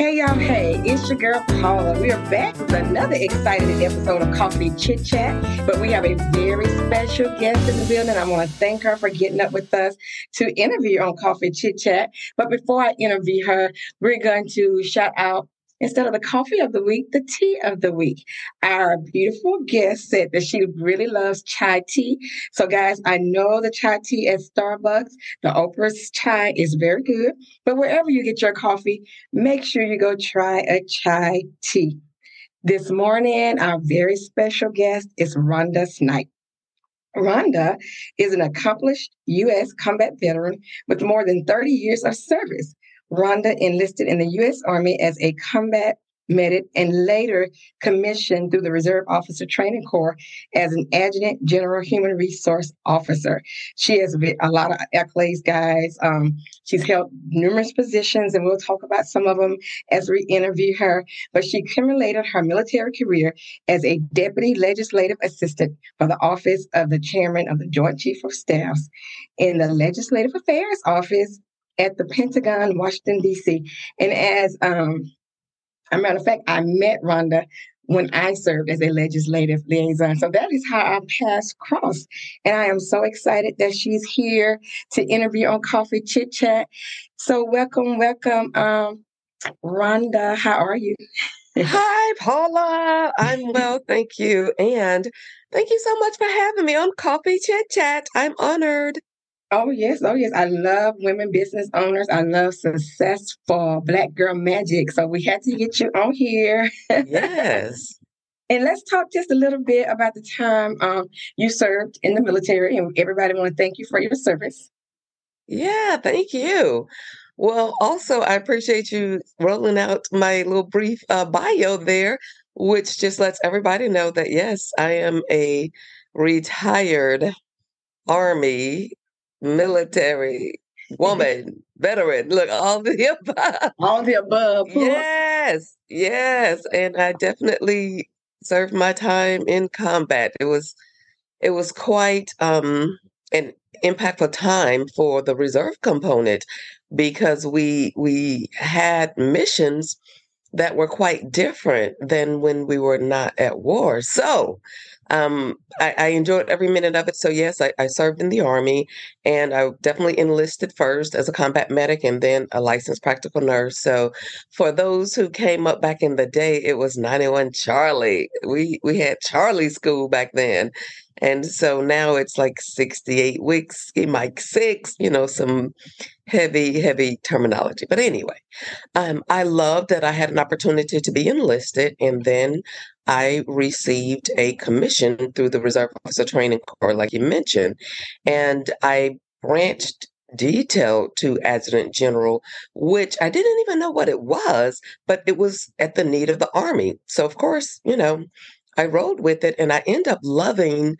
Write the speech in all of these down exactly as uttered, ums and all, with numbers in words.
Hey y'all, hey, it's your girl Paula. We are back with another exciting episode of Coffee Chit Chat, but we have a very special guest in the building. I want to thank her for getting up with us to interview on Coffee Chit Chat. But before I interview her, we're going to shout out, instead of the coffee of the week, the tea of the week. Our beautiful guest said that she really loves chai tea. So guys, I know the chai tea at Starbucks, the Oprah's chai is very good, but wherever you get your coffee, make sure you go try a chai tea. This morning, our very special guest is Rhonda Snite. Rhonda is an accomplished U S combat veteran with more than thirty years of service. Rhonda enlisted in the U S Army as a combat medic and later commissioned through the Reserve Officer Training Corps as an Adjutant General Human Resource Officer. She has a lot of accolades, guys. Um, she's held numerous positions, and we'll talk about some of them as we interview her. But she culminated her military career as a Deputy Legislative Assistant for the Office of the Chairman of the Joint Chiefs of Staff in the Legislative Affairs Office at the Pentagon, Washington, D C. And as um, a matter of fact, I met Rhonda when I served as a legislative liaison. So that is how our paths crossed. And I am so excited that she's here to interview on Coffee Chit Chat. So welcome, welcome. Um, Rhonda, how are you? Hi, Paula. I'm well, thank you. And thank you so much for having me on Coffee Chit Chat. I'm honored. Oh, yes. Oh, yes. I love women business owners. I love successful Black girl magic. So we had to get you on here. Yes. And let's talk just a little bit about the time um, you served in the military. And everybody want to thank you for your service. Yeah, thank you. Well, also, I appreciate you rolling out my little brief uh, bio there, which just lets everybody know that, yes, I am a retired Army military woman, veteran, look, all the above. All the above. Yes, yes. And I definitely served my time in combat. It was it was quite um, an impactful time for the reserve component because we we had missions that were quite different than when we were not at war. So um, I, I enjoyed every minute of it. So yes, I, I served in the Army, and I definitely enlisted first as a combat medic and then a licensed practical nurse. So for those who came up back in the day, it was ninety-one Charlie. We we had Charlie school back then. And so now it's like sixty-eight weeks, ski Mike six, you know, some heavy, heavy terminology. But anyway, um, I love that I had an opportunity to be enlisted, and then I received a commission through the Reserve Officer Training Corps, like you mentioned, and I branched detail to Adjutant General, which I didn't even know what it was, but it was at the need of the Army. So, of course, you know, I rolled with it, and I end up loving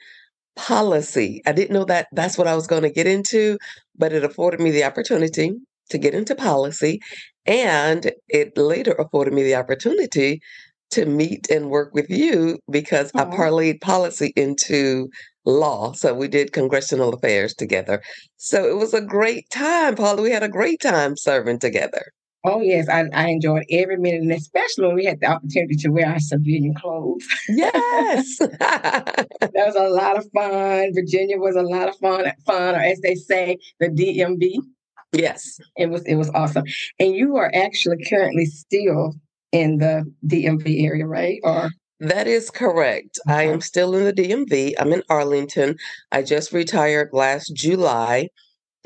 policy. I didn't know that that's what I was going to get into, but it afforded me the opportunity to get into policy, and it later afforded me the opportunity to meet and work with you because Aww. I parlayed policy into law. So we did congressional affairs together. So it was a great time, Paula. We had a great time serving together. Oh, yes. I, I enjoyed every minute, and especially when we had the opportunity to wear our civilian clothes. Yes. That was a lot of fun. Virginia was a lot of fun, fun, or as they say, the D M V. Yes. It was, it was awesome. And you are actually currently still in the D M V area, right? Or That is correct. Okay. I am still in the D M V. I'm in Arlington. I just retired last July,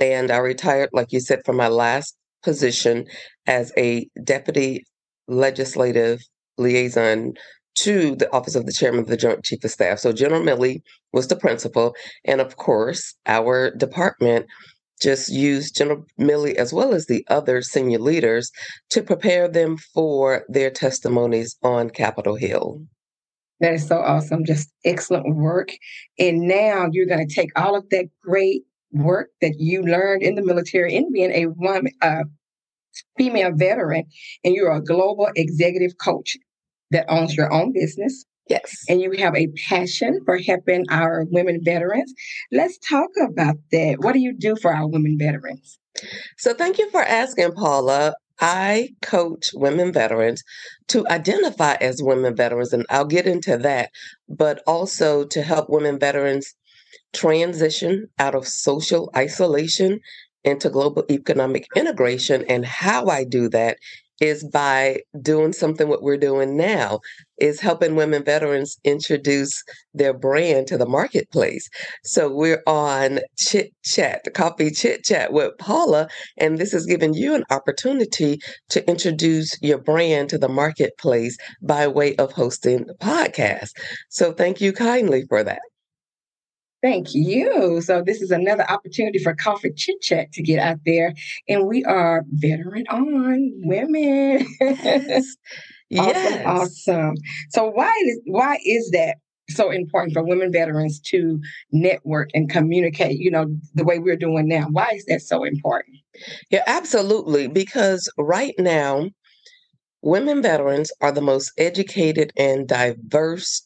and I retired, like you said, from my last position as a Deputy Legislative Liaison to the Office of the Chairman of the Joint Chief of Staff. So General Milley was the principal. And of course, our department just used General Milley as well as the other senior leaders to prepare them for their testimonies on Capitol Hill. That is so awesome. Just excellent work. And now you're going to take all of that great work that you learned in the military and being a woman, uh, female veteran, and you're a global executive coach that owns your own business. Yes. And you have a passion for helping our women veterans. Let's talk about that. What do you do for our women veterans? So thank you for asking, Paula. I coach women veterans to identify as women veterans, and I'll get into that, but also to help women veterans transition out of social isolation into global economic integration. And how I do that is by doing something what we're doing now, is helping women veterans introduce their brand to the marketplace. So we're on Chit Chat, the Coffee Chit Chat with Paula, and this is giving you an opportunity to introduce your brand to the marketplace by way of hosting the podcast. So thank you kindly for that. Thank you. So this is another opportunity for Coffee Chit Chat to get out there. And we are veteran on women. Yes. Yes. Awesome, awesome. So why is, why is that so important for women veterans to network and communicate, you know, the way we're doing now? Why is that so important? Yeah, absolutely. Because right now, women veterans are the most educated and diverse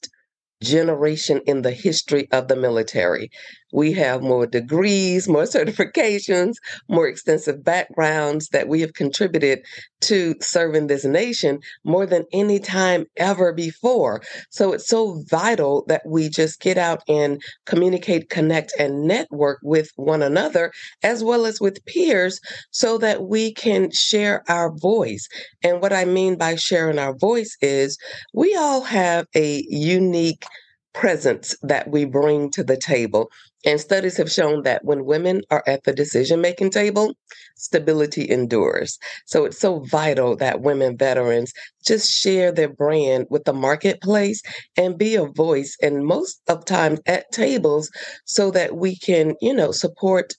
generation in the history of the military. We have more degrees, more certifications, more extensive backgrounds that we have contributed to serving this nation more than any time ever before. So it's so vital that we just get out and communicate, connect, and network with one another, as well as with peers, so that we can share our voice. And what I mean by sharing our voice is we all have a unique presence that we bring to the table. And studies have shown that when women are at the decision-making table, stability endures. So it's so vital that women veterans just share their brand with the marketplace and be a voice, and most of times at tables, so that we can, you know, support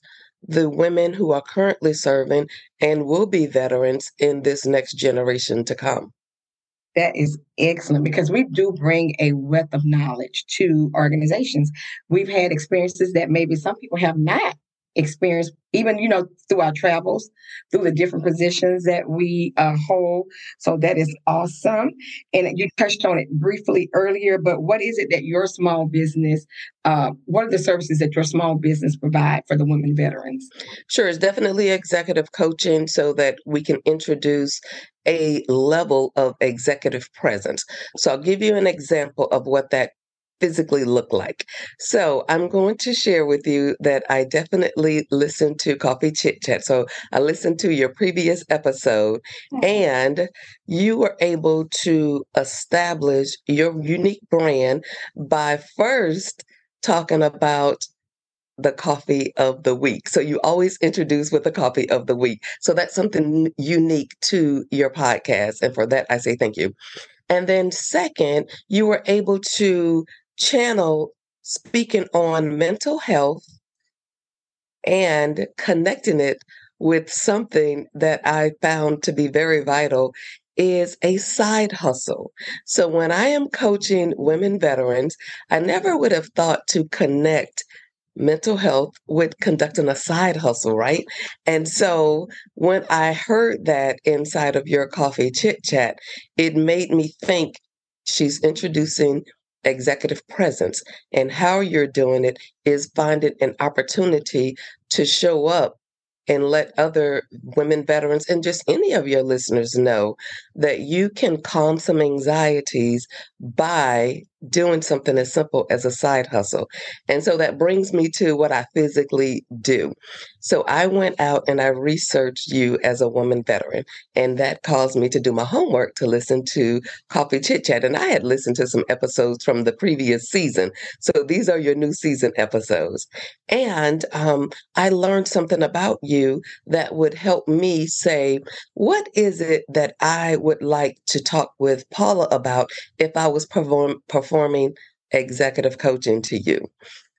the women who are currently serving and will be veterans in this next generation to come. That is excellent, because we do bring a wealth of knowledge to organizations. We've had experiences that maybe some people have not experienced, even, you know, through our travels, through the different positions that we uh, hold. So that is awesome. And you touched on it briefly earlier, but what is it that your small business, uh, what are the services that your small business provide for the women veterans? Sure, it's definitely executive coaching, so that we can introduce a level of executive presence. So I'll give you an example of what that physically look like. So I'm going to share with you that I definitely listened to Coffee Chit Chat. So I listened to your previous episode, and you were able to establish your unique brand by first talking about the coffee of the week. So you always introduce with the coffee of the week. So that's something unique to your podcast. And for that, I say thank you. And then second, you were able to channel speaking on mental health and connecting it with something that I found to be very vital, is a side hustle. So when I am coaching women veterans, I never would have thought to connect mental health with conducting a side hustle, right? And so when I heard that inside of your Coffee Chit Chat, it made me think, she's introducing executive presence, and how you're doing it is finding an opportunity to show up and let other women veterans and just any of your listeners know that you can calm some anxieties by doing something as simple as a side hustle. And so that brings me to what I physically do. So I went out and I researched you as a woman veteran, and that caused me to do my homework to listen to Coffee Chit Chat. And I had listened to some episodes from the previous season. So these are your new season episodes. And um, I learned something about you that would help me say, what is it that I would like to talk with Paula about if I was perform- performing executive coaching to you?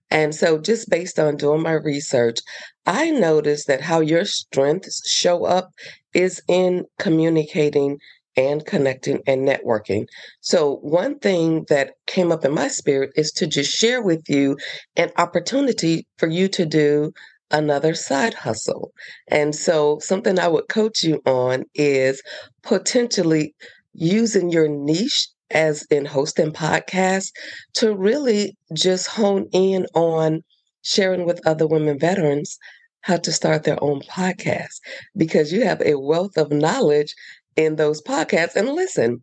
And so just based on doing my research, I noticed that how your strengths show up is in communicating and connecting and networking. So one thing that came up in my spirit is to just share with you an opportunity for you to do another side hustle. And so something I would coach you on is potentially using your niche, as in hosting podcasts, to really just hone in on sharing with other women veterans how to start their own podcast, because you have a wealth of knowledge in those podcasts. And listen,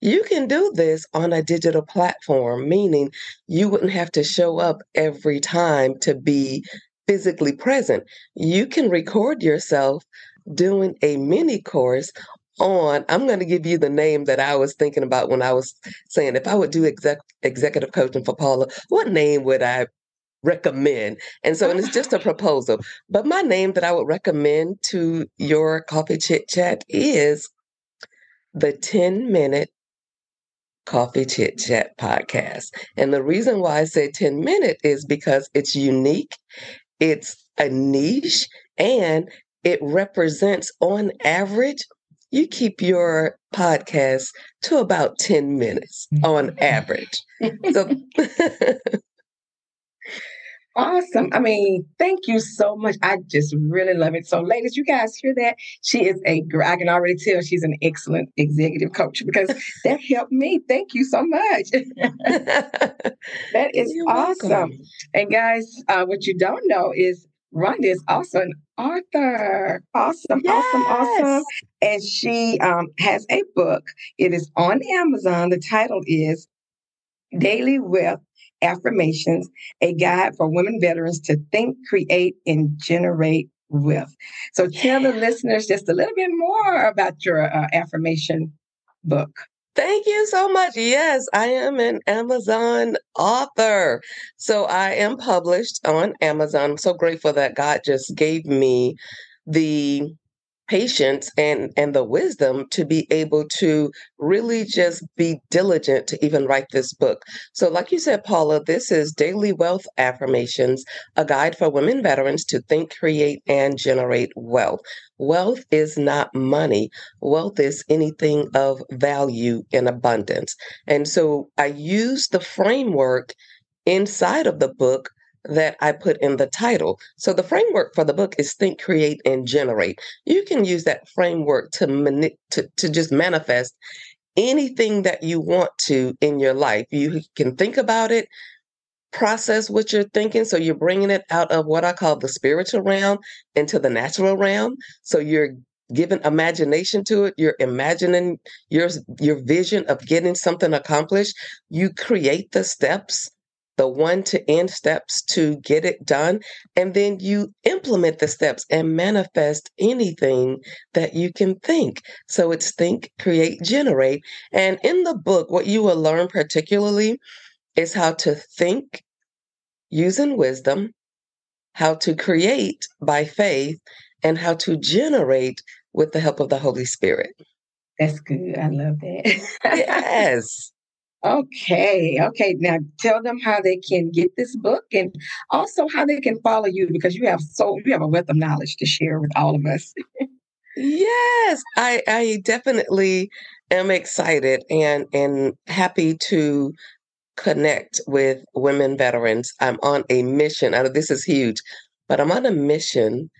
you can do this on a digital platform, meaning you wouldn't have to show up every time to be physically present. You can record yourself doing a mini course on, I'm going to give you the name that I was thinking about when I was saying, if I would do exec, executive coaching for Paula, what name would I recommend? And so, and it's just a proposal, but my name that I would recommend to your Coffee Chit Chat is the ten minute Coffee Chit Chat podcast. And the reason why I say ten minute is because it's unique, it's a niche, and it represents on average, you keep your podcast to about ten minutes on average. So awesome. I mean, thank you so much. I just really love it. So ladies, you guys hear that? She is a, I can already tell she's an excellent executive coach, because that helped me. Thank you so much. That is You're awesome. Welcome. And guys, uh, what you don't know is Rhonda is also an author. Awesome, yes. awesome, awesome. And she um, has a book. It is on Amazon. The title is Daily Wealth Affirmations, a guide for women veterans to think, create, and generate wealth. So tell yeah. the listeners just a little bit more about your uh, affirmation book. Thank you so much. Yes, I am an Amazon author. So I am published on Amazon. I'm so grateful that God just gave me the patience and, and the wisdom to be able to really just be diligent to even write this book. So like you said, Paula, this is Daily Wealth Affirmations, a guide for women veterans to think, create, and generate wealth. Wealth is not money. Wealth is anything of value and abundance. And so I use the framework inside of the book that I put in the title. So the framework for the book is think, create, and generate. You can use that framework to mani- to, to just manifest anything that you want to in your life. You can think about it, process what you're thinking. So you're bringing it out of what I call the spiritual realm into the natural realm. So you're giving imagination to it. You're imagining your, your vision of getting something accomplished. You create the steps, the one to end steps to get it done. And then you implement the steps and manifest anything that you can think. So it's think, create, generate. And in the book, what you will learn particularly is how to think using wisdom, how to create by faith, and how to generate with the help of the Holy Spirit. That's good. I love that. Yes. Okay. Okay. Now tell them how they can get this book, and also how they can follow you, because you have so you have a wealth of knowledge to share with all of us. Yes, I, I definitely am excited and, and happy to connect with women veterans. I'm on a mission. I know this is huge, but I'm on a mission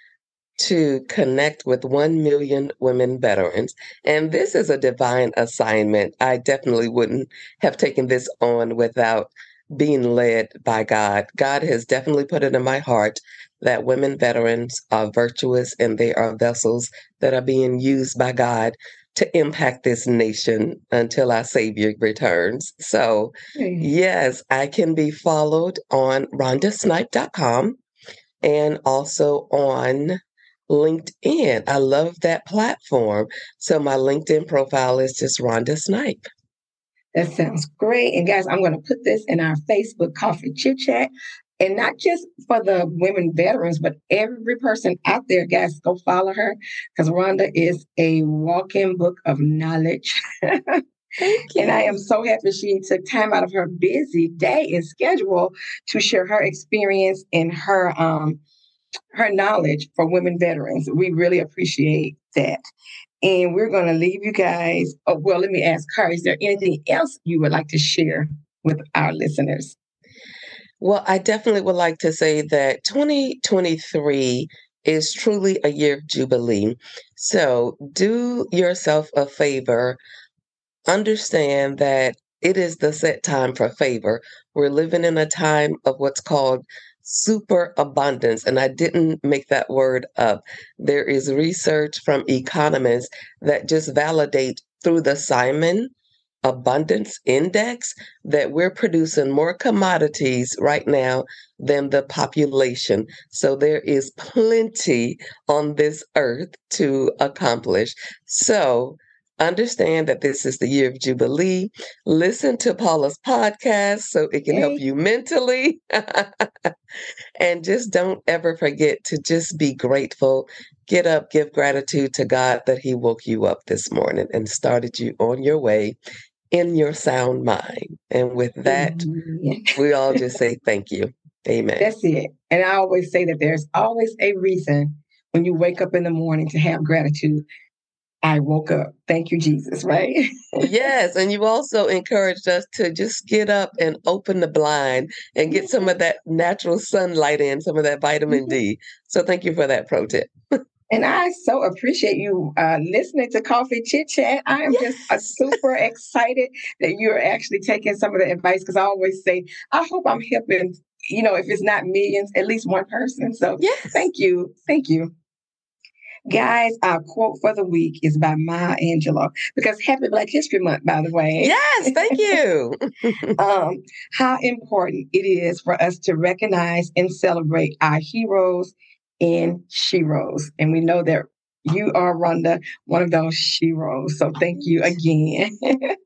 to connect with one million women veterans. And this is a divine assignment. I definitely wouldn't have taken this on without being led by God. God has definitely put it in my heart that women veterans are virtuous and they are vessels that are being used by God to impact this nation until our Savior returns. So mm. yes, I can be followed on Rhonda Snipe dot com and also on LinkedIn. I love that platform. So my LinkedIn profile is just Rhonda Snipe. That sounds great. And guys, I'm going to put this in our Facebook Coffee Chit Chat. And not just for the women veterans, but every person out there, guys, go follow her, because Rhonda is a walking book of knowledge. Thank you. And I am so happy she took time out of her busy day and schedule to share her experience and her um, her knowledge for women veterans. We really appreciate that. And we're going to leave you guys. Oh, well, let me ask her, is there anything else you would like to share with our listeners? Well, I definitely would like to say that twenty twenty-three is truly a year of jubilee. So do yourself a favor. Understand that it is the set time for favor. We're living in a time of what's called superabundance. And I didn't make that word up. There is research from economists that just validate through the Simon Abundance Index that we're producing more commodities right now than the population. So there is plenty on this earth to accomplish. So understand that this is the year of Jubilee. Listen to Paula's podcast so it can hey. help you mentally. And just don't ever forget to just be grateful. Get up, give gratitude to God that He woke you up this morning and started you on your way in your sound mind. And with that, yeah. we all just say thank you. Amen. That's it. And I always say that there's always a reason when you wake up in the morning to have gratitude. I woke up. Thank you, Jesus, right? Yes. And you also encouraged us to just get up and open the blind and get some of that natural sunlight in, some of that vitamin D. So thank you for that pro tip. And I so appreciate you uh, listening to Coffee Chit Chat. I am yes. just uh, super excited that you're actually taking some of the advice, because I always say, I hope I'm helping, you know, if it's not millions, at least one person. So yes. thank you. Thank you. Guys, our quote for the week is by Maya Angelou, because happy Black History Month, by the way. Yes, thank you. um, how important it is for us to recognize and celebrate our heroes and sheroes. And we know that you are, Rhonda, one of those sheroes. So thank you again.